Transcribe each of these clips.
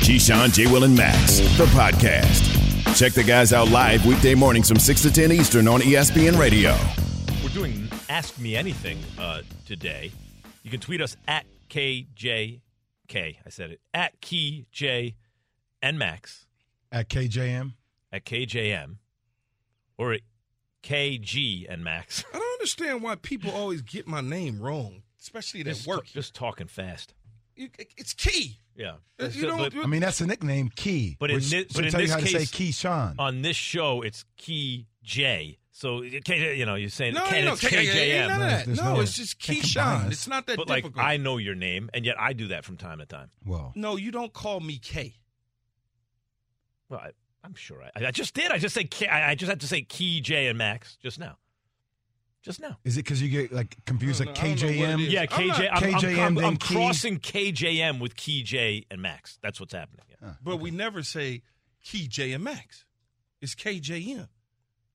Keyshawn, J. Will, and Max, the podcast. Check the guys out live weekday mornings from 6 to 10 Eastern on ESPN Radio. We're doing Ask Me Anything today. You can tweet us at KJK. I said it. At KeyJ and Max. At KJM. At KJM. Or at KG and Max. I don't understand why people always get my name wrong, especially at work. Just talking fast. It's Key. Yeah. That's a nickname, Key. But in this case, Keyshawn. On this show, it's Key J. So, you're saying KJM. No, it's just Keyshawn. It's not that difficult. But I know your name, and yet I do that from time to time. Well, no, you don't call me K. Well, I'm sure I just did. I just said K. I just had to say Key J and Max just now. Just now. Is it because you get confused, KJM? Yeah, KJM. I'm crossing KJM with Key J and Max. That's what's happening. Yeah. We never say Key J and Max. It's KJM.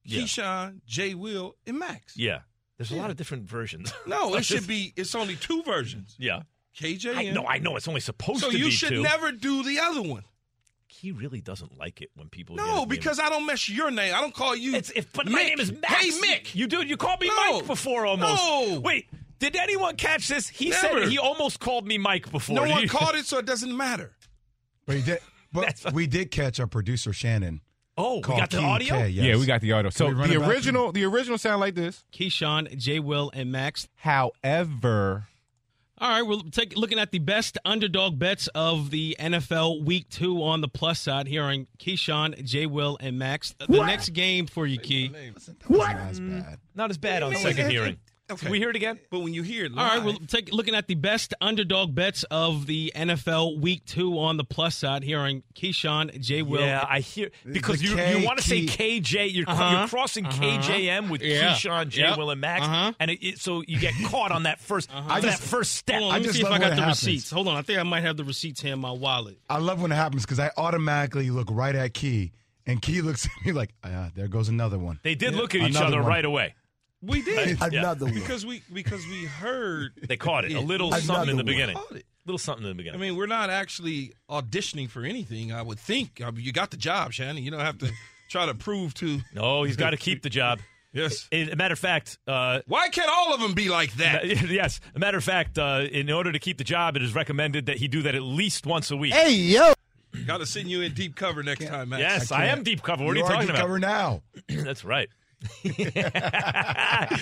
Yeah. Keyshawn, J. Will, and Max. Yeah. There's a lot of different versions. No, it should be. It's only two versions. Yeah. KJM. I know. It's only supposed to be two. So you should never do the other one. He really doesn't like it when people. No, because I don't mess your name. I don't call you. My name is Max. Hey, Mick. You called me Mike before almost. No. Wait, did anyone catch this? He said he almost called me Mike before. No one called it, so it doesn't matter. But he did. We did catch our producer Shannon. Oh, we got the audio? K, yes. Yeah, we got the audio. So the original sound like this: Keyshawn, J. Will, and Max. However. All right, we're looking at the best underdog bets of the NFL Week 2 on the plus side here on Keyshawn, J. Will, and Max. Next game for you, Key. What? Not as bad on second hearing. Okay. Can we hear it again? But when you hear it live. All right, we're looking at the best underdog bets of the NFL Week 2 on the plus side here on Keyshawn, J. Will. Yeah, I hear. Because you want to say KJ. You're crossing KJM with Keyshawn, J. Will, and Max. Uh-huh. And so you get caught on that first first step. Hold on, let me see if I got the receipts. Hold on, I think I might have the receipts here in my wallet. I love when it happens because I automatically look right at Key. And Key looks at me like, there goes another one. They did look at each other right away. We did. Because we heard. They caught it. A little something in the beginning. I mean, we're not actually auditioning for anything, I would think. I mean, you got the job, Shannon. You don't have to try to prove to. No, he's got to keep the job. Yes. As a matter of fact. Why can't all of them be like that? Yes. As a matter of fact, in order to keep the job, it is recommended that he do that at least once a week. Hey, yo. Got to send you in deep cover next time, Max. Yes, I am deep cover. What are you talking about? Deep cover now. That's right. Such a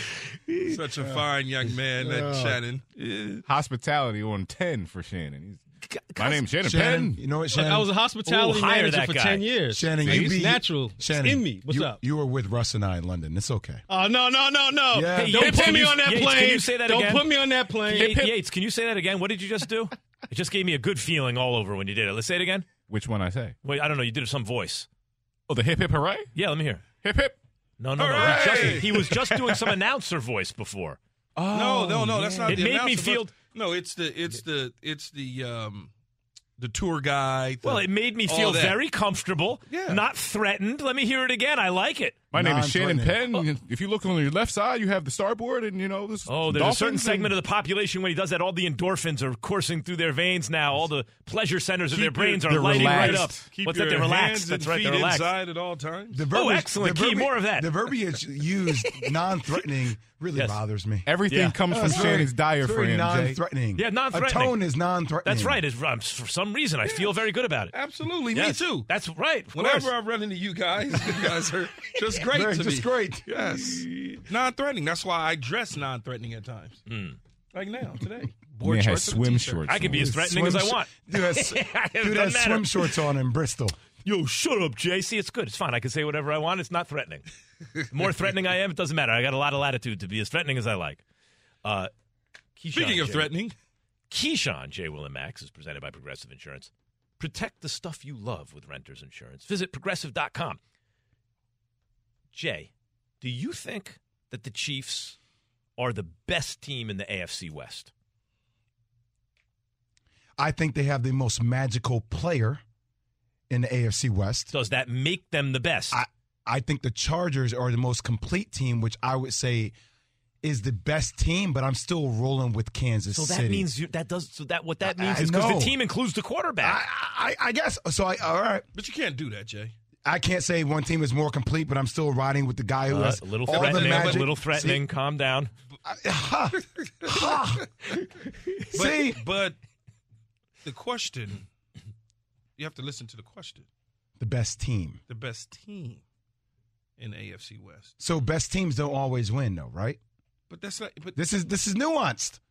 fine young man, that Shannon. Hospitality on 10 for Shannon. My name's Shannon Penn. You know what, Shannon? I was a hospitality manager for 10 years. Shannon, it's natural. Shannon, it's in me. What's up? You were with Russ and I in London. It's okay. Oh, no. Yeah. Hey, don't put me on that plane. Can you say that again? Don't put me on that plane. Yates, can you say that again? What did you just do? It just gave me a good feeling all over when you did it. Let's say it again. Which one I say? Wait, I don't know. You did it some voice. Oh, the hip, hip, hooray? Yeah, let me hear. Hip, hip. No. He was just doing some announcer voice before. Oh, no, that's not. It the made me feel. Voice. No, it's the tour guide. Well, it made me feel very comfortable. Yeah. Not threatened. Let me hear it again. I like it. My name is Shannon Penn. Oh. If you look on your left side, you have the starboard, and this. Oh, there's a certain segment of the population when he does that. All the endorphins are coursing through their veins now. All the pleasure centers of their brains are lighting right up. What's that? They're relaxed. That's right. They're relaxed. Inside at all times. Excellent. Key, more of that. The verbiage used, non-threatening, really bothers me. Everything comes from Shannon's diaphragm. Very non-threatening. Yeah, non-threatening. A tone is non-threatening. That's right. For some reason, I feel very good about it. Absolutely. Me too. That's right. Whenever I run into you guys are just. Great to just me. Great. Yes. Non-threatening. That's why I dress non-threatening at times. Mm. Like now, today. Board shorts. Swim shorts. I can be as threatening as I want. Dude has swim shorts on in Bristol. Yo, shut up, JC. It's good. It's fine. I can say whatever I want. It's not threatening. The more threatening I am, it doesn't matter. I got a lot of latitude to be as threatening as I like. Speaking of threatening. Keyshawn, J. Will, and Max is presented by Progressive Insurance. Protect the stuff you love with renter's insurance. Visit Progressive.com. Jay, do you think that the Chiefs are the best team in the AFC West? I think they have the most magical player in the AFC West. Does that make them the best? I think the Chargers are the most complete team, which I would say is the best team, but I'm still rolling with Kansas City. So that means what that means is because the team includes the quarterback. I guess. So all right. But you can't do that, Jay. I can't say one team is more complete, but I'm still riding with the guy who has all the magic. A little threatening. See? Calm down. See? But the question, you have to listen to the question. The best team. The best team in AFC West. So best teams don't always win, though, right? But that's not. But this is nuanced.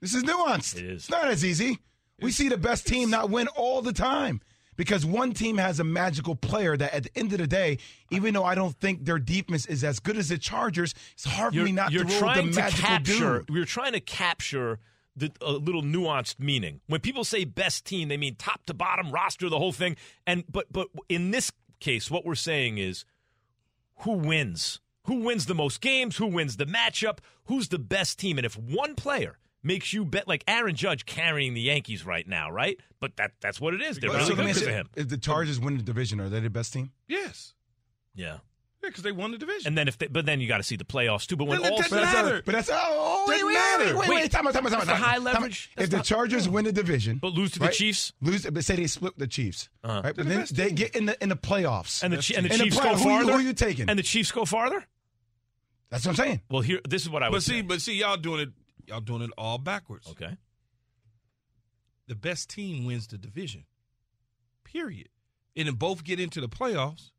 This is nuanced. It is. It's not as easy. We see the best team not win all the time. Because one team has a magical player that at the end of the day, even though I don't think their defense is as good as the Chargers, it's hard for me not to roll the magical dude. You're trying to capture a little nuanced meaning. When people say best team, they mean top to bottom, roster, the whole thing. But in this case, what we're saying is who wins? Who wins the most games? Who wins the matchup? Who's the best team? And if one player makes you bet, like Aaron Judge carrying the Yankees right now, right? But that's what it is. They're really good for him. If the Chargers win the division, are they the best team? Yes. Yeah. Yeah, because they won the division. And then but then you got to see the playoffs too. But when all matter. But that's all that matters. Wait, time. That's the high leverage. If the Chargers win the division, but lose to the Chiefs, but say they split the Chiefs, right? But then they get in the playoffs, and the Chiefs go farther. Who are you taking? And the Chiefs go farther. That's what I'm saying. Well, here, this is what I would say. But see, y'all doing it. Y'all doing it all backwards. Okay. The best team wins the division, period. And then both get into the playoffs.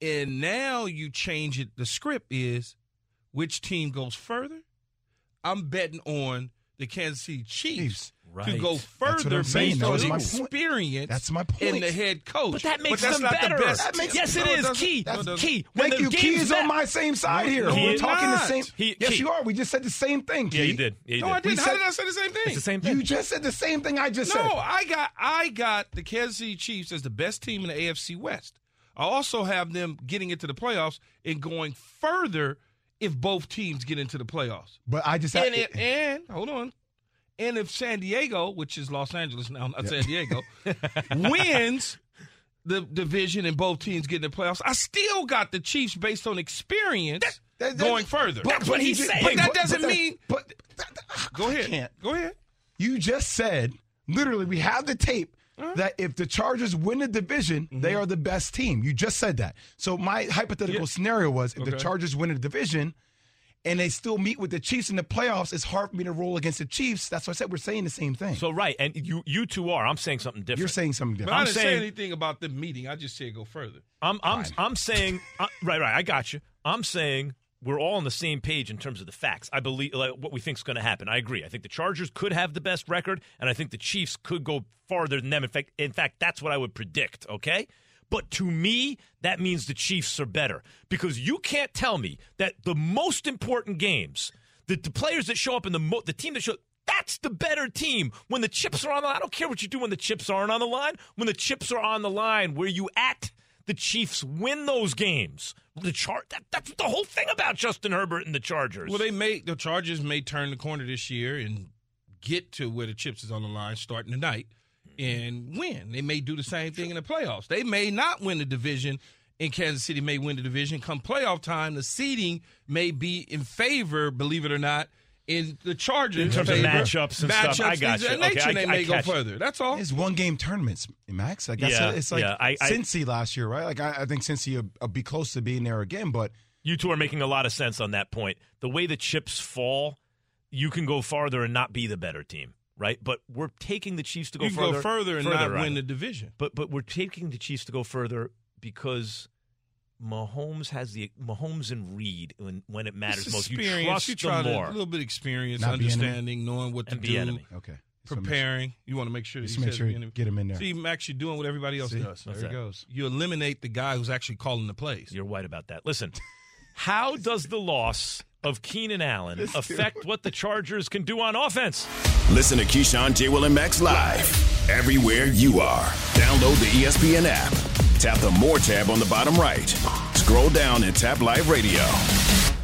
And now you change it. The script is which team goes further. I'm betting on the Kansas City Chiefs to go further based on experience. That's my point. And the head coach. But that makes them better. Yes, it is. Key. Key. Thank you. Key is on my same side here. We're talking the same. Yes, you are. We just said the same thing, Key. Yeah, you did. No, I didn't. How did I say the same thing? It's the same thing. You just said the same thing I just said. No, I got the Kansas City Chiefs as the best team in the AFC West. I also have them getting into the playoffs and going further if both teams get into the playoffs. But I just and hold on. And if San Diego, which is Los Angeles now, not San Diego, wins the division and both teams get in the playoffs, I still got the Chiefs based on experience going further. That's what he's saying. But that doesn't mean. Go ahead. Go ahead. You just said, literally, we have the tape. Uh-huh. That if the Chargers win the division, mm-hmm. they are the best team. You just said that. So my hypothetical scenario was if the Chargers win the division and they still meet with the Chiefs in the playoffs, it's hard for me to roll against the Chiefs. That's why I said we're saying the same thing. So, right, and you two are. I'm saying something different. You're saying something different. But I didn't say anything about the meeting. I just said go further. I'm saying – right, I got you. I'm saying we're all on the same page in terms of the facts. I believe what we think is going to happen. I agree. I think the Chargers could have the best record, and I think the Chiefs could go farther than them. In fact, that's what I would predict, okay? But to me, that means the Chiefs are better because you can't tell me that the most important games, the players that show up in the team that show up, that's the better team. When the chips are on the line, I don't care what you do when the chips aren't on the line. When the chips are on the line, where you at? The Chiefs win those games. That's the whole thing about Justin Herbert and the Chargers. Well, the Chargers may turn the corner this year and get to where the chips is on the line starting tonight and win. They may do the same thing in the playoffs. They may not win the division, and Kansas City may win the division. Come playoff time, the seeding may be in favor, believe it or not, in the Chargers. In terms of matchups and stuff. I got you. They may go further. That's all. It's one-game tournaments, Max. I guess it's like Cincy last year, right? Like I think Cincy will be close to being there again, but you two are making a lot of sense on that point. The way the chips fall, you can go farther and not be the better team, right? But we're taking the Chiefs to go further. You can go further and not win the division. But we're taking the Chiefs to go further because Mahomes has the Mahomes and Reed when it matters most. You trust them more. A little bit of experience, understanding, knowing what to do, okay. Preparing. So you want to make sure that you make sure you get him in there. See, Max, you're doing what everybody else does. There it goes. You eliminate the guy who's actually calling the plays. You're right about that. Listen, how does the loss of Keenan Allen affect what the Chargers can do on offense? Listen to Keyshawn, J. Will, and Max live. everywhere you are. Download the ESPN app. Tap the More tab on the bottom right. Scroll down and tap Live Radio.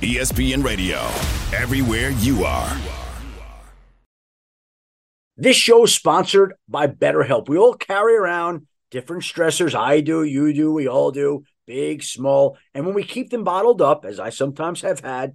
ESPN Radio, everywhere you are. This show is sponsored by BetterHelp. We all carry around different stressors. I do, you do, we all do, big, small. And when we keep them bottled up, as I sometimes have had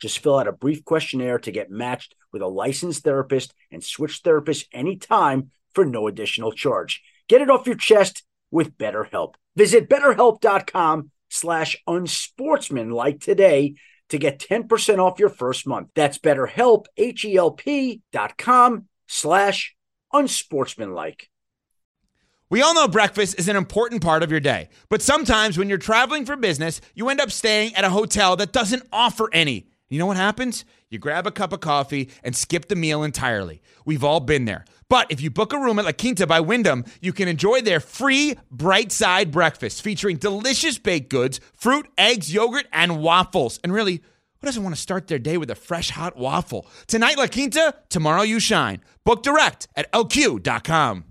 Just fill out a brief questionnaire to get matched with a licensed therapist and switch therapists anytime for no additional charge. Get it off your chest with BetterHelp. Visit BetterHelp.com/unsportsmanlike today to get 10% off your first month. That's BetterHelp, BetterHelp.com/unsportsmanlike. We all know breakfast is an important part of your day, but sometimes when you're traveling for business, you end up staying at a hotel that doesn't offer any. You know what happens? You grab a cup of coffee and skip the meal entirely. We've all been there. But if you book a room at La Quinta by Wyndham, you can enjoy their free Bright Side breakfast featuring delicious baked goods, fruit, eggs, yogurt, and waffles. And really, who doesn't want to start their day with a fresh, hot waffle? Tonight, La Quinta, tomorrow you shine. Book direct at LQ.com.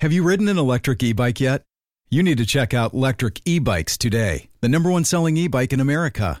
Have you ridden an electric e-bike yet? You need to check out Lectric e-bikes today, the number one selling e-bike in America.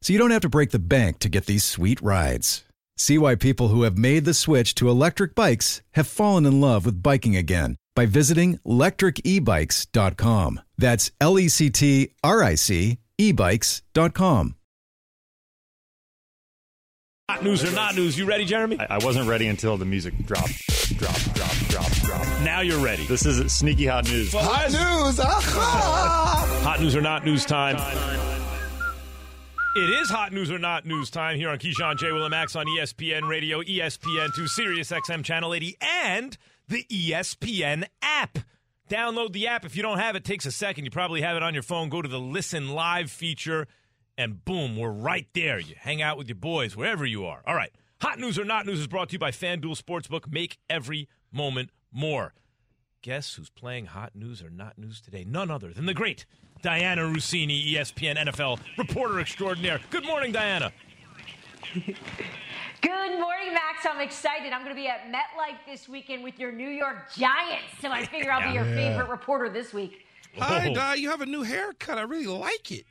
so you don't have to break the bank to get these sweet rides. See why people who have made the switch to electric bikes have fallen in love with biking again by visiting lectricebikes.com. That's LECTRIC ebikes.com. Hot news or not news, you ready, Jeremy? I wasn't ready until the music dropped. Now you're ready. This is sneaky hot news. Well, hot news! Hot news or not news time. It is hot news or not news time here on Keyshawn, J. Will and Max on ESPN Radio, ESPN2, Sirius XM Channel 80, and the ESPN app. Download the app. If you don't have it, takes a second. You probably have it on your phone. Go to the Listen Live feature, and boom, we're right there. You hang out with your boys wherever you are. All right. Hot news or not news is brought to you by FanDuel Sportsbook. Make every moment more. Guess who's playing hot news or not news today? None other than the great Diana Russini, ESPN NFL reporter extraordinaire. Good morning, Diana. Good morning, Max. I'm excited. I'm going to be at MetLife this weekend with your New York Giants, so I figure I'll be your favorite reporter this week. Whoa. Hi, Di. You have a new haircut. I really like it.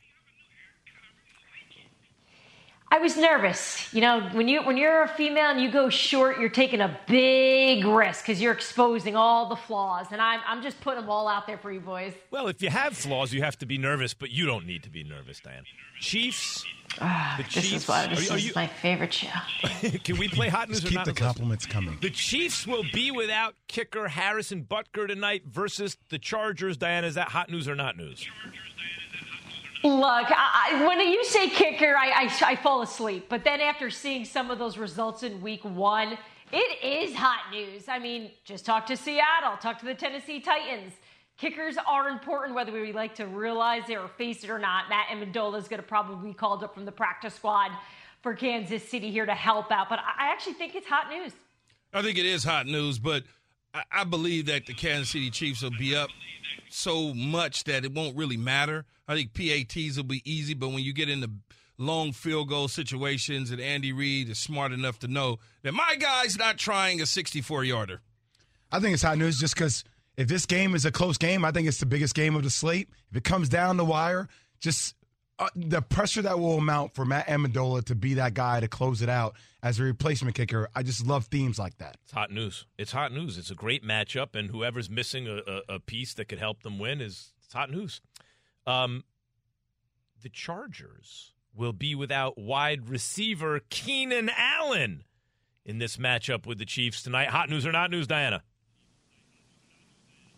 I was nervous. You know, when you're a female and you go short, you're taking a big risk because you're exposing all the flaws. And I'm just putting them all out there for you boys. Well, if you have flaws, you have to be nervous, but you don't need to be nervous, Diane. Chiefs. This is my favorite show. Can we play hot news or not? Keep the compliments coming. The Chiefs will be without kicker Harrison Butker tonight versus the Chargers. Diane, is that hot news or not news? Look, when you say kicker, I fall asleep. But then after seeing some of those results in week one, it is hot news. I mean, just talk to Seattle, talk to the Tennessee Titans. Kickers are important, whether we like to realize it or face it or not. Matt Ammendola is going to probably be called up from the practice squad for Kansas City here to help out. But I actually think it's hot news. I think it is hot news, but I believe that the Kansas City Chiefs will be up so much that it won't really matter. I think PATs will be easy, but when you get into long field goal situations, and Andy Reid is smart enough to know that my guy's not trying a 64-yarder. I think it's hot news just because if this game is a close game, I think it's the biggest game of the slate. If it comes down the wire, just the pressure that will mount for Matt Ammendola to be that guy to close it out as a replacement kicker, I just love themes like that. It's hot news. It's hot news. It's a great matchup, and whoever's missing a piece that could help them win is it's hot news. The Chargers will be without wide receiver Keenan Allen in this matchup with the Chiefs tonight. Hot news or not news, Diana?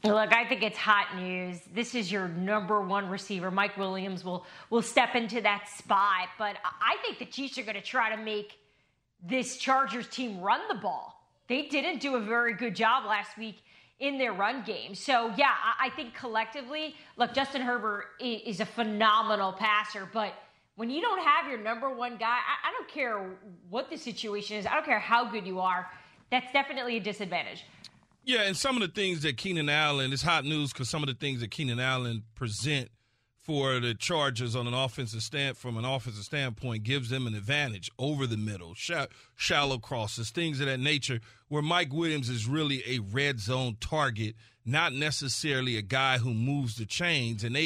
Look, I think it's hot news. This is your number one receiver. Mike Williams will step into that spot. But I think the Chiefs are going to try to make this Chargers team run the ball. They didn't do a very good job last week in their run game. So, yeah, I think collectively, look, Justin Herbert is a phenomenal passer. But when you don't have your number one guy, I don't care what the situation is. I don't care how good you are. That's definitely a disadvantage. Yeah, and some of the things that Keenan Allen, it's hot news because some of the things that Keenan Allen present for the Chargers on an offensive stand, from an offensive standpoint, gives them an advantage over the middle, shallow crosses, things of that nature, where Mike Williams is really a red zone target, not necessarily a guy who moves the chains. And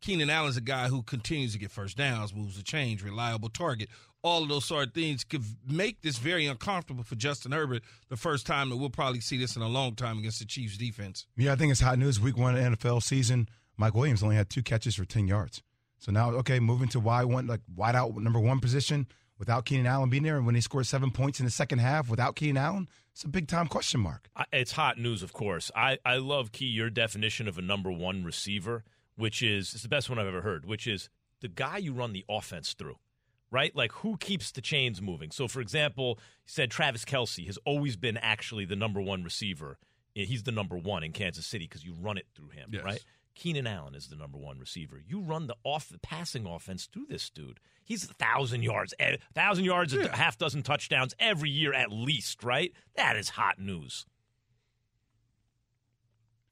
Keenan Allen's a guy who continues to get first downs, moves the chains, reliable target. All of those sort of things could make this very uncomfortable for Justin Herbert, the first time that we'll probably see this in a long time against the Chiefs defense. Yeah, I think it's hot news. Week one of the NFL season, Mike Williams only had 2 catches for 10 yards. So now, okay, moving to wide out number one position without Keenan Allen being there. And when they scored 7 points in the second half without Keenan Allen, it's a big-time question mark. It's hot news, of course. I love, Key, your definition of a number one receiver, which is, it's the best one I've ever heard, which is the guy you run the offense through. Right? Like, who keeps the chains moving? So, for example, you said Travis Kelce has always been actually the number one receiver. He's the number one in Kansas City because you run it through him, yes. Right? Keenan Allen is the number one receiver. You run the passing offense through this dude. He's 1,000 yards, yeah. A half dozen touchdowns every year at least, right? That is hot news.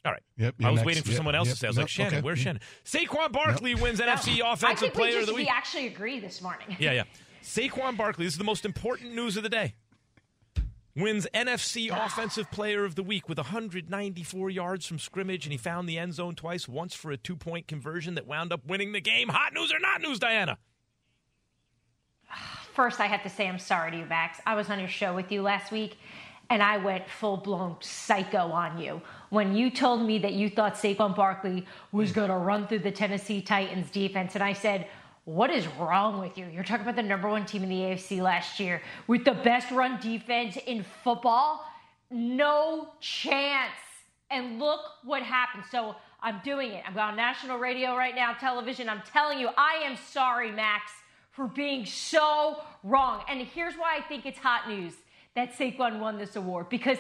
All right. Yep, I was waiting for someone else to say. I was Shannon, okay. Where's Shannon? Saquon Barkley wins NFC Offensive Player of the Week. I think we actually agree this morning. Yeah. Saquon Barkley, this is the most important news of the day, wins NFC Offensive Player of the Week with 194 yards from scrimmage, and he found the end zone twice, once for a 2-point conversion that wound up winning the game. Hot news or not news, Diana? First, I have to say I'm sorry to you, Max. I was on your show with you last week, and I went full-blown psycho on you when you told me that you thought Saquon Barkley was going to run through the Tennessee Titans defense. And I said, what is wrong with you? You're talking about the number one team in the AFC last year with the best run defense in football? No chance. And look what happened. So I'm doing it. I'm on national radio right now, television. I'm telling you, I am sorry, Max, for being so wrong. And here's why I think it's hot news that Saquon won this award, because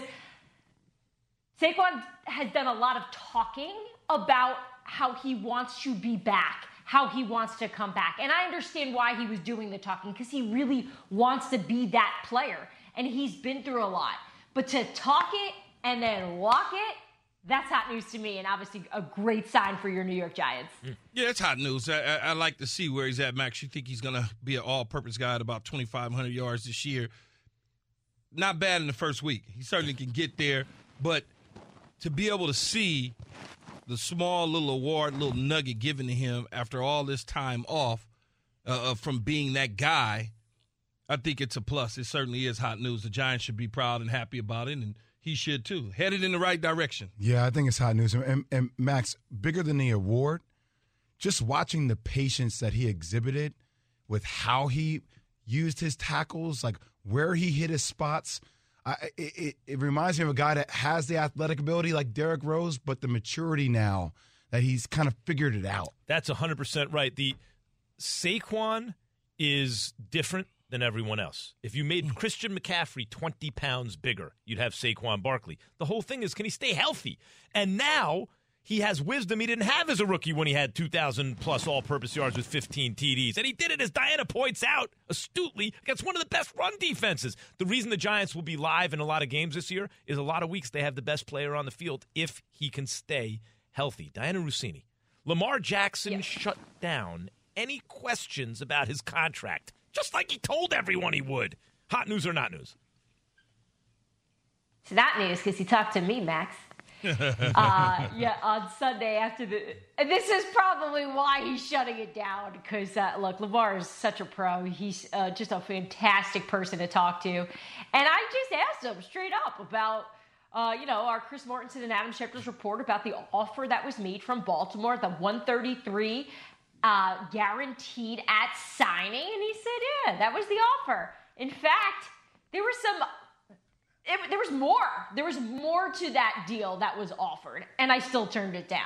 Saquon has done a lot of talking about how he wants to be back, how he wants to come back. And I understand why he was doing the talking, because he really wants to be that player. And he's been through a lot. But to talk it and then walk it, that's hot news to me, and obviously a great sign for your New York Giants. Yeah, it's hot news. I like to see where he's at, Max. You think he's going to be an all-purpose guy at about 2,500 yards this year. Not bad in the first week. He certainly can get there. But to be able to see the small little award, little nugget given to him after all this time off from being that guy, I think it's a plus. It certainly is hot news. The Giants should be proud and happy about it, and he should too. Headed in the right direction. Yeah, I think it's hot news. And Max, bigger than the award, just watching the patience that he exhibited with how he used his tackles, like where he hit his spots. It reminds me of a guy that has the athletic ability like Derrick Rose, but the maturity now that he's kind of figured it out. That's 100% right. The Saquon is different than everyone else. If you made Christian McCaffrey 20 pounds bigger, you'd have Saquon Barkley. The whole thing is, can he stay healthy? And now he has wisdom he didn't have as a rookie when he had 2,000-plus all-purpose yards with 15 TDs. And he did it, as Diana points out, astutely, against one of the best run defenses. The reason the Giants will be live in a lot of games this year is a lot of weeks they have the best player on the field if he can stay healthy. Diana Russini, Lamar Jackson shut down any questions about his contract, just like he told everyone he would. Hot news or not news? It's not news because he talked to me, Max. On Sunday after the – and this is probably why he's shutting it down because, look, Lamar is such a pro. He's just a fantastic person to talk to. And I just asked him straight up about – our Chris Mortensen and Adam Schefter's report about the offer that was made from Baltimore, the 133 guaranteed at signing. And he said, yeah, that was the offer. In fact, there was more. There was more to that deal that was offered, and I still turned it down.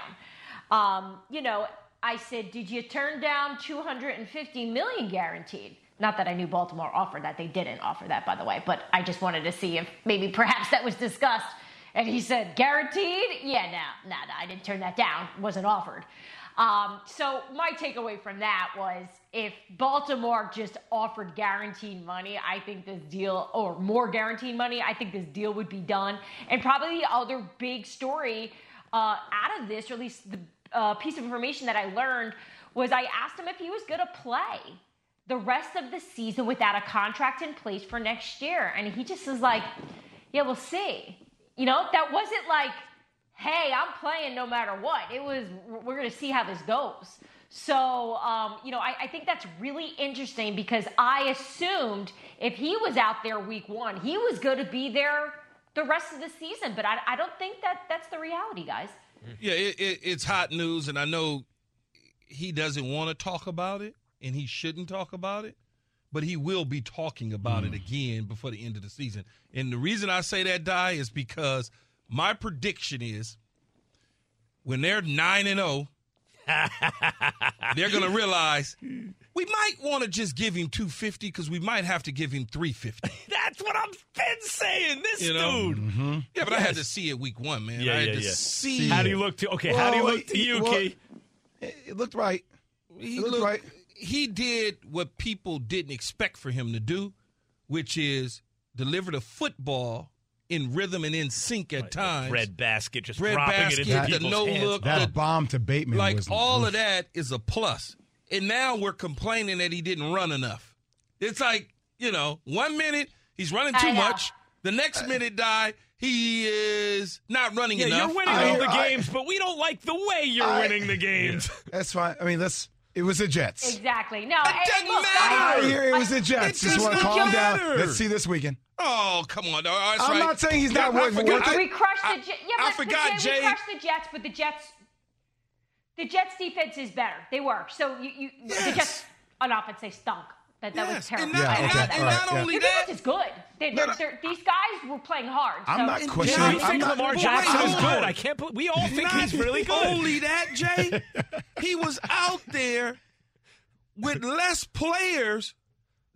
I said, did you turn down $250 million guaranteed? Not that I knew Baltimore offered that. They didn't offer that, by the way. But I just wanted to see if maybe perhaps that was discussed. And he said, guaranteed? Yeah, no, I didn't turn that down. Wasn't offered. So my takeaway from that was if Baltimore just offered guaranteed money, I think this deal, or more guaranteed money, I think this deal would be done. And probably the other big story out of this, or at least the piece of information that I learned, was I asked him if he was going to play the rest of the season without a contract in place for next year. And he just is like, yeah, we'll see. That wasn't like, hey, I'm playing no matter what. It was, we're going to see how this goes. So, I think that's really interesting because I assumed if he was out there week one, he was going to be there the rest of the season. But I don't think that's the reality, guys. Yeah, it's hot news. And I know he doesn't want to talk about it. And he shouldn't talk about it, but he will be talking about it again before the end of the season. And the reason I say that, Di, is because my prediction is when they're 9-0, they're going to realize we might want to just give him $250 because we might have to give him $350. That's what I've been saying, this dude. Mm-hmm. Yeah, but yes. I had to see it week one, man. I had to see. How do you look to you, Key? It looked right. He looked right. He did what people didn't expect for him to do, which is deliver the football in rhythm and in sync at times. Bread basket, dropping it into people's hands. That bomb to Bateman. All of that is a plus. And now we're complaining that he didn't run enough. It's like, 1 minute he's running too much. The next minute, Di, he is not running enough. You're winning all the games, but we don't like the way you're winning the games. Yeah. That's fine. I mean, it was the Jets. Exactly. No, it doesn't matter. I hear it was the Jets. Just want to calm down. Let's see this weekend. Oh, come on. I'm not saying he's not worth it. We crushed the Jets. I forgot, Jay. We crushed the Jets, but the Jets' defense is better. They were. So the Jets on offense, they stunk. That was terrible. And not only that. Defense is good. These guys were playing hard. I'm not questioning. I think Lamar Jackson is good. I can't believe we all think he's really good. Only that, Jay, he was out there with less players.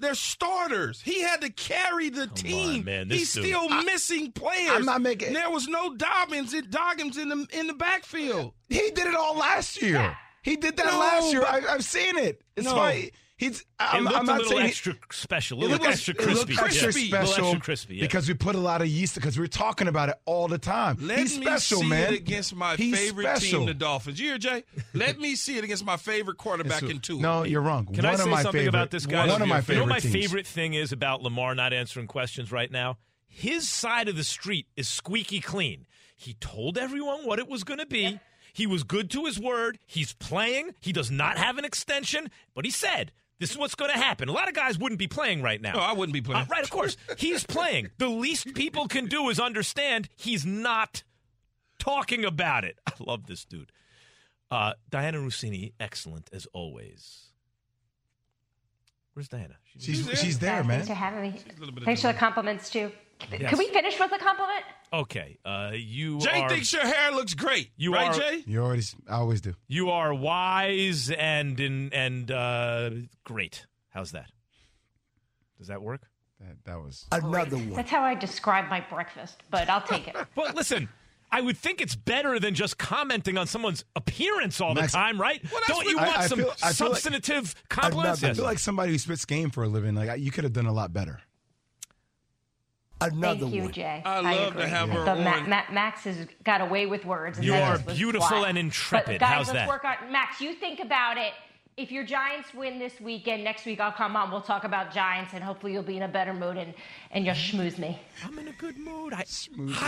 They're starters. He had to carry the team. On, man, he's still missing players. I'm not making. There was no Dobbins in the backfield. He did it all last year. Yeah. He did that last year. I've seen it. It's fine. It looked a little extra special. It looked extra crispy. Yeah. Because we put a lot of yeast because we were talking about it all the time. Let me see it against my favorite team, the Dolphins. You hear, Jay? Let me see it against my favorite quarterback in two. No, you're wrong. Can I say something about this guy? One of my favorite my favorite thing is about Lamar not answering questions right now? His side of the street is squeaky clean. He told everyone what it was going to be. Yep. He was good to his word. He's playing. He does not have an extension, but he said, this is what's going to happen. A lot of guys wouldn't be playing right now. No, I wouldn't be playing. Right, of course. He's playing. The least people can do is understand he's not talking about it. I love this dude. Diana Russini, excellent as always. Where's Diana? She's there, man. Thanks for having me. Thanks for the compliments, too. Yes. Can we finish with a compliment? Okay. Jay thinks your hair looks great. Right, Jay? I always do. You are wise and great. How's that? Does that work? That was another one. That's how I describe my breakfast, but I'll take it. But listen, I would think it's better than just commenting on someone's appearance all the time, right? Well, don't you want some substantive compliments? I feel like somebody who spits game for a living. Like you could have done a lot better. Thank you, Jay. I love to have her. Max has got away with words. And you are beautiful and intrepid. How's that? Max, you think about it. If your Giants win this weekend, next week I'll come on. We'll talk about Giants, and hopefully you'll be in a better mood and you'll schmooze me. I'm in a good mood. I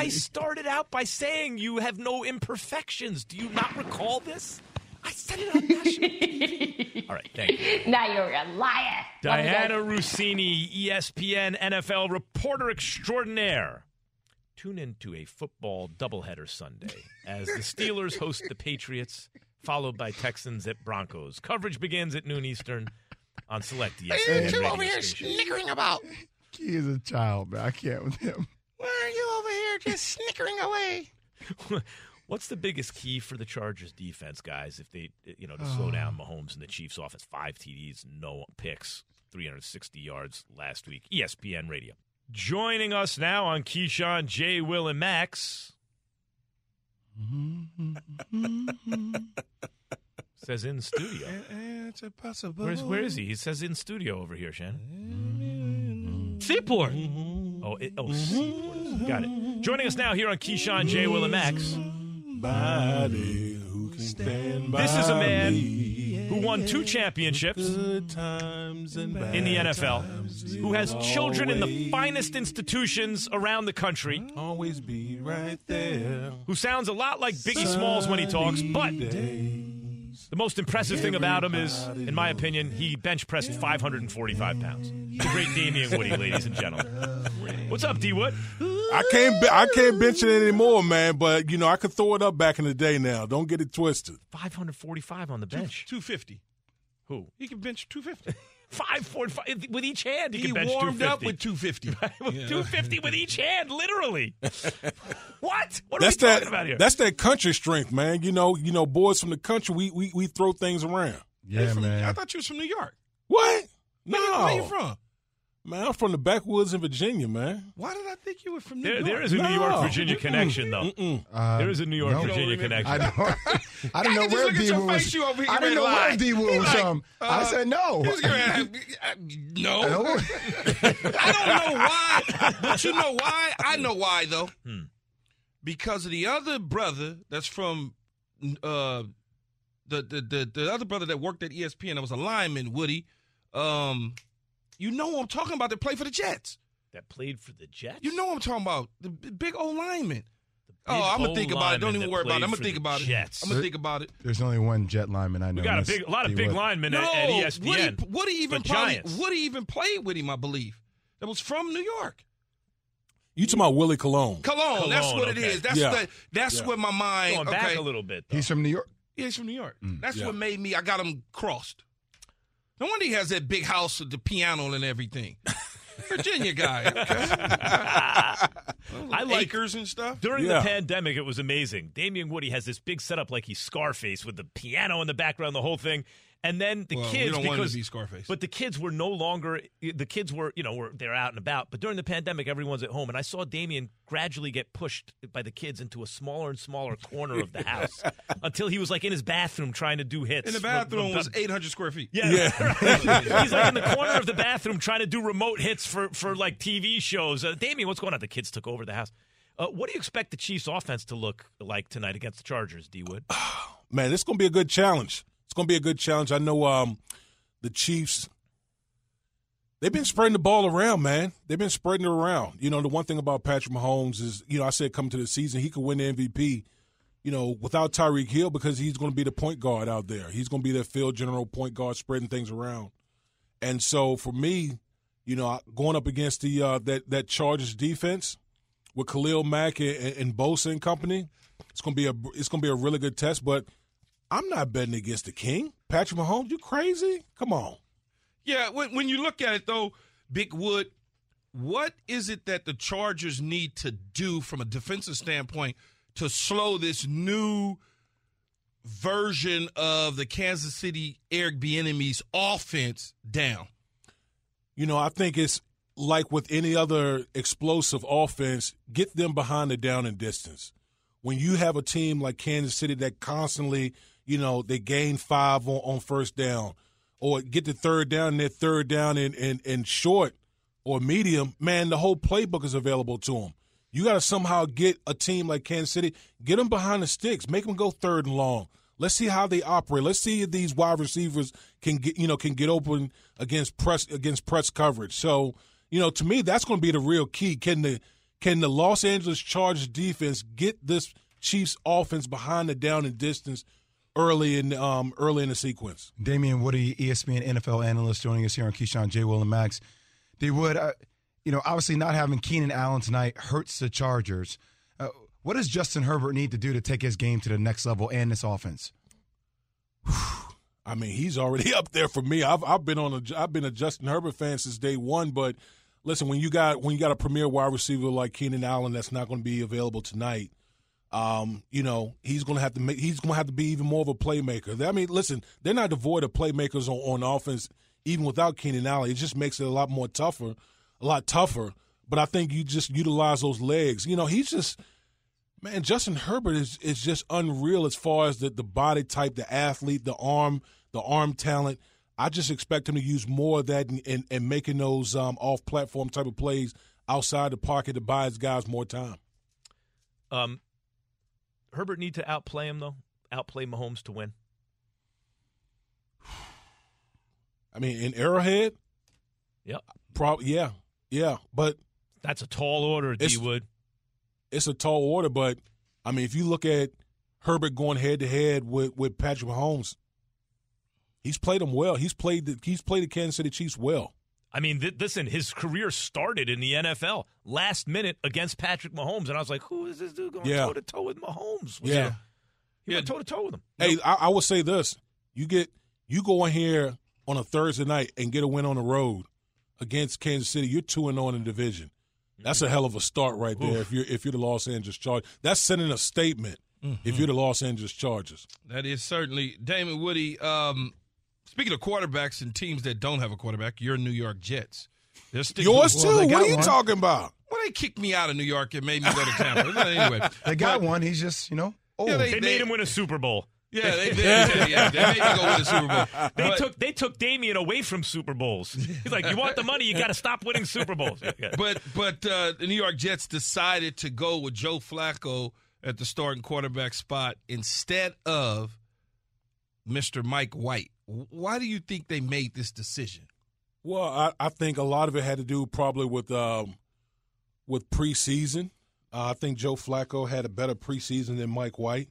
started out by saying you have no imperfections. Do you not recall this? I said it on national TV. All right, thank you. Now you're a liar. Diana Russini, ESPN NFL reporter extraordinaire. Tune in to a football doubleheader Sunday as the Steelers host the Patriots, followed by Texans at Broncos. Coverage begins at noon Eastern on select ESPN Radio stations. What are you two over here snickering about? He is a child, man. I can't with him. Why are you over here just snickering away? What's the biggest key for the Chargers defense, guys, if they, you know, to slow down Mahomes and the Chiefs offense? 5 TDs, no picks, 360 yards last week. ESPN Radio. Joining us now on Keyshawn, J. Will, and Max. Says in studio. It's impossible. Where is he? He says in studio over here, Shannon. Seaport. Seaport. Got it. Joining us now here on Keyshawn, J. Will, and Max. Who can stand by. This is a man who won 2 championships in the NFL, who has children in the finest institutions around the country, always be right there, who sounds a lot like Biggie Smalls when he talks, but the most impressive thing about him is, in my opinion, he bench pressed 545 pounds. The great Damien Woody, ladies and gentlemen. What's up, D-Wood? I can't bench it anymore, man, but, you know, I could throw it up back in the day now. Don't get it twisted. 545 on the bench. 250. Who? He can bench 250. 545 with each hand. He can bench 250. He warmed up with 250. Right? With 250 with each hand, literally. What? What are we talking about here? That's that country strength, man. You know, boys from the country, we throw things around. Yeah, man. I thought you was from New York. What? No. Where you from? Man, I'm from the backwoods in Virginia, man. Why did I think you were from New York? There is a New York-Virginia connection, though. There is a New York-Virginia connection. I didn't know where D-Wood was. I didn't know where D-Wood was from. I said no. No. I don't know why. But you know why? I know why, though. Because of the other brother that's from the other brother that worked at ESPN. That was a lineman, Woody. You know who I'm talking about that played for the Jets. That played for the Jets? You know what I'm talking about. The big old lineman. I'm going to think about it. Don't even worry about it. I'm going to think about it. I'm going to think about it. There's only one Jet lineman I know. We got a lot of big linemen at ESPN. Woody even played with him, I believe. That was from New York. You talking about Willie Colon. Colon, that's what it is. That's where my mind. Going back a little bit, though. He's from New York? Yeah, he's from New York. That's what made me, I got him crossed. No wonder he has that big house with the piano and everything. Virginia guy. Okay. I like acres and stuff. During the pandemic, it was amazing. Damien Woody has this big setup like he's Scarface with the piano in the background, the whole thing. And then the kids, we don't want him to be Scarface. But the kids were no longer. The kids were, you know, they're out and about. But during the pandemic, everyone's at home, and I saw Damien gradually get pushed by the kids into a smaller and smaller corner of the house until he was like in his bathroom trying to do hits. And the bathroom was 800 square feet. Yeah. Right. He's like in the corner of the bathroom trying to do remote hits for like TV shows. Damien, what's going on? The kids took over the house. What do you expect the Chiefs' offense to look like tonight against the Chargers, D. Wood? Oh, man, this is going to be a good challenge. It's going to be a good challenge. I know the Chiefs, they've been spreading the ball around, man. They've been spreading it around. You know, the one thing about Patrick Mahomes is, you know, I said coming to the season, he could win the MVP, you know, without Tyreek Hill because he's going to be the point guard out there. He's going to be that field general point guard spreading things around. And so for me, you know, going up against the that Chargers defense with Khalil Mack and Bosa and company, it's going to be a really good test, but I'm not betting against the king. Patrick Mahomes, you crazy? Come on. Yeah, when you look at it, though, Big Wood, what is it that the Chargers need to do from a defensive standpoint to slow this new version of the Kansas City Eric Bieniemy's offense down? You know, I think it's like with any other explosive offense, get them behind the down and distance. When you have a team like Kansas City that constantly – you know, they gain 5 on first down or get the third down and they're third down in short or medium, man, the whole playbook is available to them. You got to somehow get a team like Kansas City, get them behind the sticks, make them go third and long. Let's see how they operate. Let's see if these wide receivers can get, you know, can get open against press coverage. So, you know, to me, that's going to be the real key. Can the Los Angeles Chargers defense get this Chiefs offense behind the down and distance early in the sequence? Damien Woody, ESPN NFL analyst, joining us here on Keyshawn, J. Will, and Max. They would, you know, obviously not having Keenan Allen tonight hurts the Chargers. What does Justin Herbert need to do to take his game to the next level and this offense? I mean, he's already up there for me. I've been a Justin Herbert fan since day one. But listen, when you got a premier wide receiver like Keenan Allen, that's not going to be available tonight. You know, he's going to have to be even more of a playmaker. I mean, listen, they're not devoid of playmakers on offense, even without Keenan Allen. It just makes it a lot tougher. But I think you just utilize those legs. You know, Justin Herbert is just unreal as far as the body type, the athlete, the arm talent. I just expect him to use more of that and making those off-platform type of plays outside the pocket to buy his guys more time. Herbert need to outplay him, though? Outplay Mahomes to win? I mean, in Arrowhead? Yep. Yeah, but that's a tall order, D. Wood. It's a tall order, but, I mean, if you look at Herbert going head-to-head with Patrick Mahomes, he's played him well. He's played the Kansas City Chiefs well. I mean, listen, his career started in the NFL last minute against Patrick Mahomes, and I was like, who is this dude going toe-to-toe with Mahomes? He went toe-to-toe with him. Hey, I will say this. You go in here on a Thursday night and get a win on the road against Kansas City, you're 2-0 in the division. That's a hell of a start right there. If you're the Los Angeles Chargers, that's sending a statement. Mm-hmm. If you're the Los Angeles Chargers, that is certainly. Damien Woody. Speaking of quarterbacks and teams that don't have a quarterback, your New York Jets. Yours too. Well, what are you talking about? Well, they kicked me out of New York and made me go to Tampa. Anyway, they got one. He's just old. Yeah, they made him win a Super Bowl. Yeah, they did. Yeah, they made me go win the Super Bowl. They took Damien away from Super Bowls. He's like, you want the money, you got to stop winning Super Bowls. But the New York Jets decided to go with Joe Flacco at the starting quarterback spot instead of Mr. Mike White. Why do you think they made this decision? Well, I think a lot of it had to do probably with preseason. I think Joe Flacco had a better preseason than Mike White.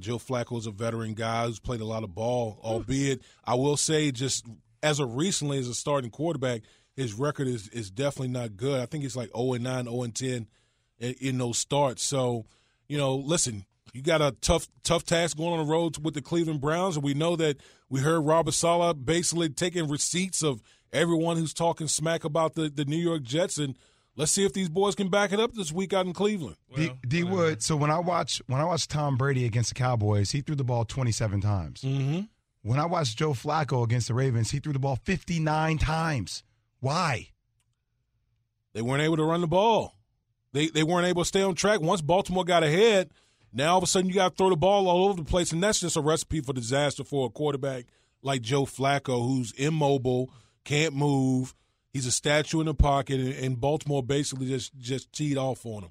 Joe Flacco is a veteran guy who's played a lot of ball, albeit I will say just as of recently as a starting quarterback, his record is definitely not good. I think it's like 0-9, 0-10 in those starts. So, listen, you got a tough task going on the road with the Cleveland Browns, and we know that we heard Robert Sarver basically taking receipts of everyone who's talking smack about the New York Jets, and let's see if these boys can back it up this week out in Cleveland. Well, D. Wood, so when I watch Tom Brady against the Cowboys, he threw the ball 27 times. Mm-hmm. When I watched Joe Flacco against the Ravens, he threw the ball 59 times. Why? They weren't able to run the ball. They weren't able to stay on track. Once Baltimore got ahead, now all of a sudden you got to throw the ball all over the place, and that's just a recipe for disaster for a quarterback like Joe Flacco, who's immobile, can't move. He's a statue in the pocket, and Baltimore basically just teed off on him.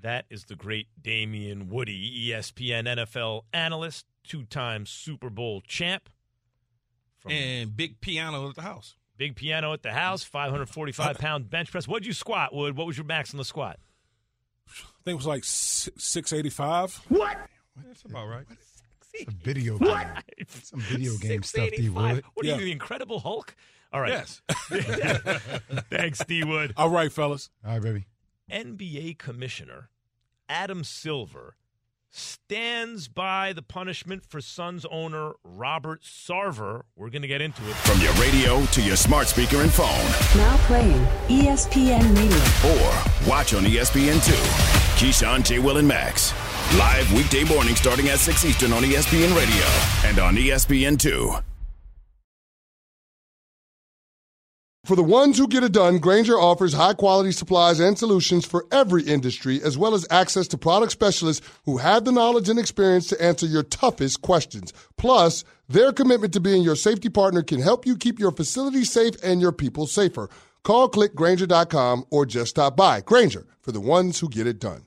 That is the great Damien Woody, ESPN NFL analyst, two-time Super Bowl champ. And big piano at the house. 545-pound bench press. What did you squat, Wood? What was your max on the squat? I think it was like 685. What? That's about right. Some video game stuff, D. Wood. What are you, the Incredible Hulk? All right. Yes. Thanks, D. Wood. All right, fellas. All right, baby. NBA Commissioner Adam Silver stands by the punishment for Suns owner Robert Sarver. We're going to get into it. From your radio to your smart speaker and phone. Now playing ESPN Radio. Or watch on ESPN2. Keyshawn, J. Will, and Max. Live weekday morning starting at 6 Eastern on ESPN Radio and on ESPN2. For the ones who get it done, Grainger offers high-quality supplies and solutions for every industry, as well as access to product specialists who have the knowledge and experience to answer your toughest questions. Plus, their commitment to being your safety partner can help you keep your facility safe and your people safer. Call, click Grainger.com, or just stop by. Grainger, for the ones who get it done.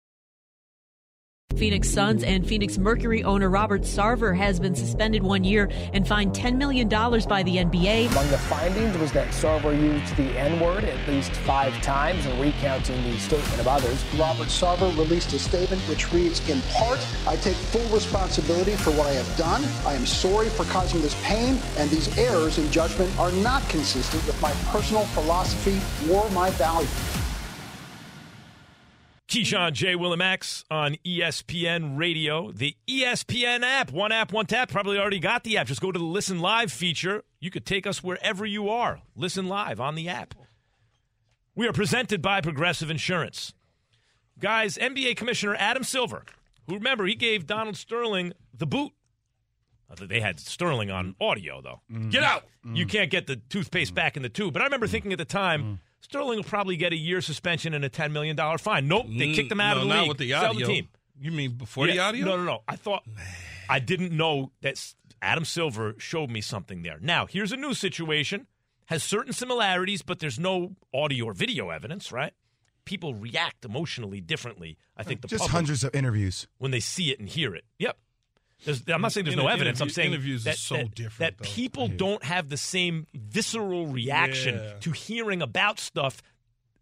Phoenix Suns and Phoenix Mercury owner Robert Sarver has been suspended 1 year and fined $10 million by the NBA. Among the findings was that Sarver used the N-word at least 5 times in recounting the statement of others. Robert Sarver released a statement which reads, in part, I take full responsibility for what I have done. I am sorry for causing this pain, and these errors in judgment are not consistent with my personal philosophy or my values. Keyshawn, J. Will, and Max on ESPN Radio, the ESPN app, one tap, probably already got the app. Just go to the Listen Live feature. You could take us wherever you are. Listen live on the app. We are presented by Progressive Insurance. Guys, NBA Commissioner Adam Silver, who remember he gave Donald Sterling the boot. They had Sterling on audio, though. Get out! You can't get the toothpaste back in the tube. But I remember thinking at the time, Sterling will probably get a year suspension and a $10 million fine. Nope, they kicked him out of the league. Not with the audio. Sell the team. You mean before the audio? No. I thought I didn't know that Adam Silver showed me something there. Now, here's a new situation. Has certain similarities, but there's no audio or video evidence, right? People react emotionally differently. I think the just public, hundreds of interviews when they see it and hear it. Yep. I'm not saying there's no evidence. I'm saying interviews that, so that people don't have the same visceral reaction to hearing about stuff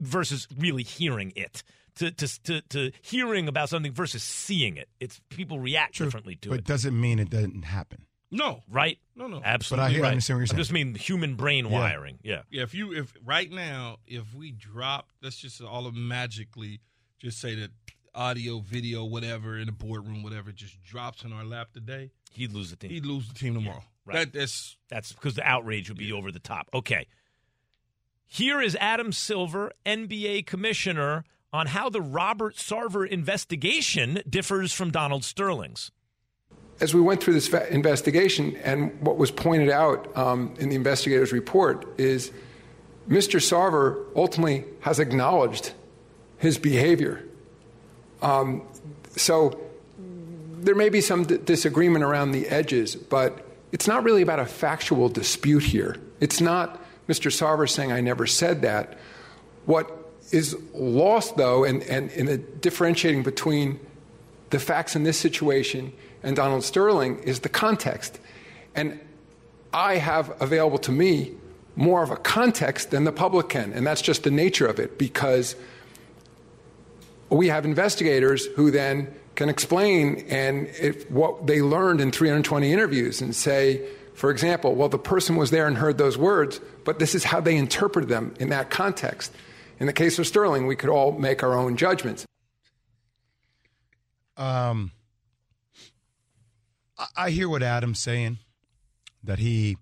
versus really hearing it. To hearing about something versus seeing it. It's people react differently to it. But doesn't mean it doesn't happen. No. Right? No. Absolutely. But I understand what you're saying. I just mean human brain wiring. Yeah. If right now, if we drop, let's just all magically just say that audio, video, whatever, in the boardroom, whatever, just drops in our lap today, he'd lose the team. He'd lose the team tomorrow. Yeah, right. That's because the outrage would be over the top. Okay. Here is Adam Silver, NBA commissioner, on how the Robert Sarver investigation differs from Donald Sterling's. As we went through this investigation, and what was pointed out in the investigator's report is Mr. Sarver ultimately has acknowledged his behavior. So there may be some disagreement around the edges, but it's not really about a factual dispute here. It's not Mr. Sarver saying, I never said that. What is lost, though, and in the differentiating between the facts in this situation and Donald Sterling is the context. And I have available to me more of a context than the public can, and that's just the nature of it, because we have investigators who then can explain and what they learned in 320 interviews and say, for example, well, the person was there and heard those words, but this is how they interpreted them in that context. In the case of Sterling, we could all make our own judgments. I hear what Adam's saying, that he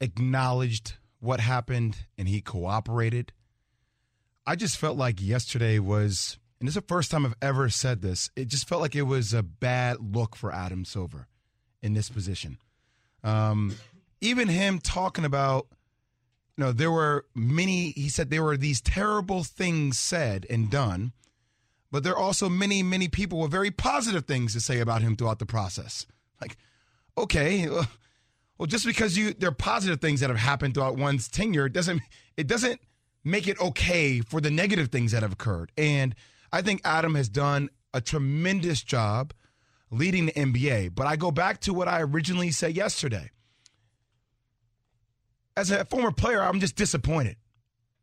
acknowledged what happened and he cooperated. I just felt like yesterday was... and this is the first time I've ever said this. It just felt like it was a bad look for Adam Silver in this position. Even him talking about, there were many, he said there were these terrible things said and done, but there are also many, many people with very positive things to say about him throughout the process. Like, okay, Well, just because there are positive things that have happened throughout one's tenure doesn't make it okay for the negative things that have occurred. And I think Adam has done a tremendous job leading the NBA. But I go back to what I originally said yesterday. As a former player, I'm just disappointed.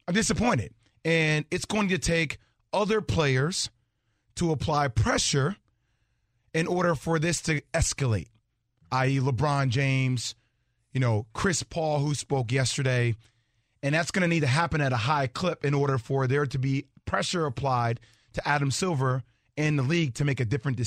I'm disappointed. And it's going to take other players to apply pressure in order for this to escalate, i.e. LeBron James, Chris Paul, who spoke yesterday. And that's going to need to happen at a high clip in order for there to be pressure applied to Adam Silver and the league to make a different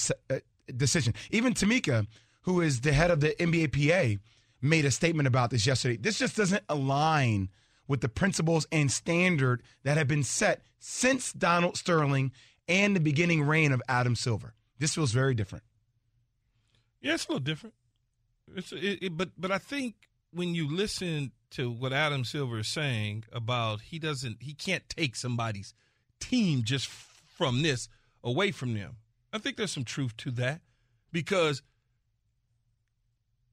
decision. Even Tamika, who is the head of the NBAPA, made a statement about this yesterday. This just doesn't align with the principles and standard that have been set since Donald Sterling and the beginning reign of Adam Silver. This feels very different. Yeah, it's a little different. But I think when you listen to what Adam Silver is saying about he can't take somebody's team just from this away from them, I think there's some truth to that, because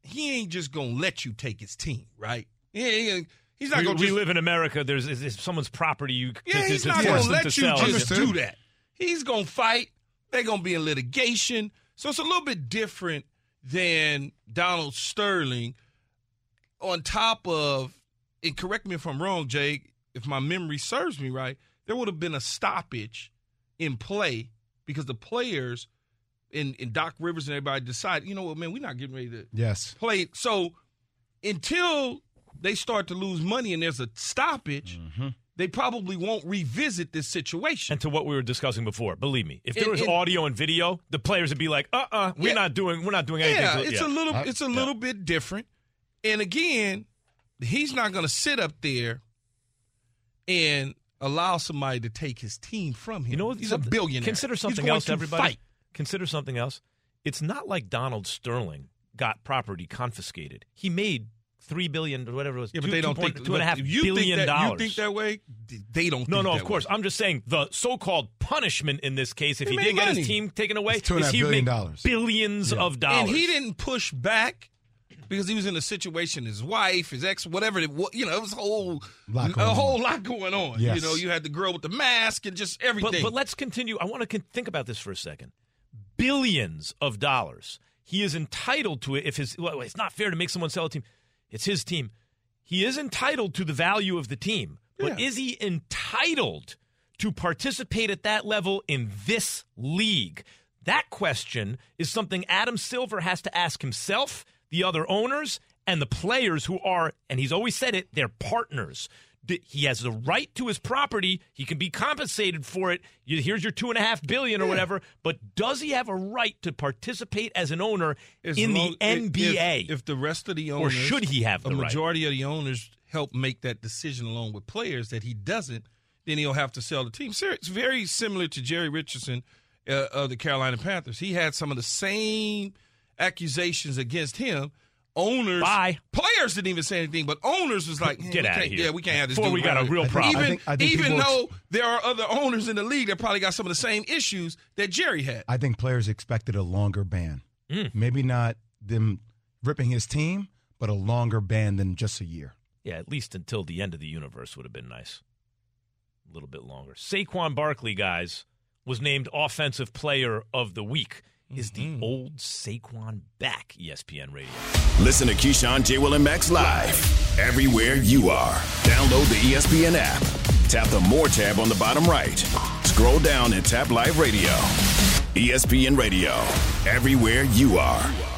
he ain't just going to let you take his team, right? He's not going to. We live in America. There's it's someone's property. He's not going to let you just do that. He's going to fight. They're going to be in litigation. So it's a little bit different than Donald Sterling. On top of, and correct me if I'm wrong, Jake, if my memory serves me right, there would have been a stoppage in play because the players and Doc Rivers and everybody decided, we're not getting ready to play. So until they start to lose money and there's a stoppage, they probably won't revisit this situation. And to what we were discussing before, believe me, if there was audio and video, the players would be like, we're not doing anything. Yeah, it's a little bit different. And again, he's not going to sit up there and allow somebody to take his team from him. He's a billionaire. Consider something else, everybody. Fight. Consider something else. It's not like Donald Sterling got property confiscated. He made $3 billion or whatever it was. Yeah, $2.5 billion. You think that way? They don't. No, of course. I'm just saying the so-called punishment in this case, if he didn't get his team taken away, billions of dollars. And he didn't push back. Because he was in a situation, his wife, his ex, whatever, it was a whole lot going on. Yes. You had the girl with the mask and just everything. But let's continue. I want to think about this for a second. Billions of dollars. He is entitled to it. It's not fair to make someone sell a team. It's his team. He is entitled to the value of the team. But is he entitled to participate at that level in this league? That question is something Adam Silver has to ask himself, the other owners, and the players who are, and he's always said it, they're partners. He has the right to his property. He can be compensated for it. Here's your $2.5 billion or whatever. But does he have a right to participate as an owner in the NBA? If the rest of the owners, or should he have the right? Majority of the owners help make that decision along with players that he doesn't, then he'll have to sell the team. It's very similar to Jerry Richardson of the Carolina Panthers. He had some of the same accusations against him. Owners, players didn't even say anything, but owners was like, "Get out of here! Yeah, we can't have this." Before we got a real problem, even though there are other owners in the league that probably got some of the same issues that Jerry had. I think players expected a longer ban. Maybe not them ripping his team, but a longer ban than just a year. Yeah, at least until the end of the universe would have been nice. A little bit longer. Saquon Barkley, guys, was named Offensive Player of the Week. Is the old Saquon back? ESPN Radio. Listen to Keyshawn, J. Will, and Max live everywhere you are. Download the ESPN app. Tap the More tab on the bottom right. Scroll down and tap Live Radio. ESPN Radio. Everywhere you are.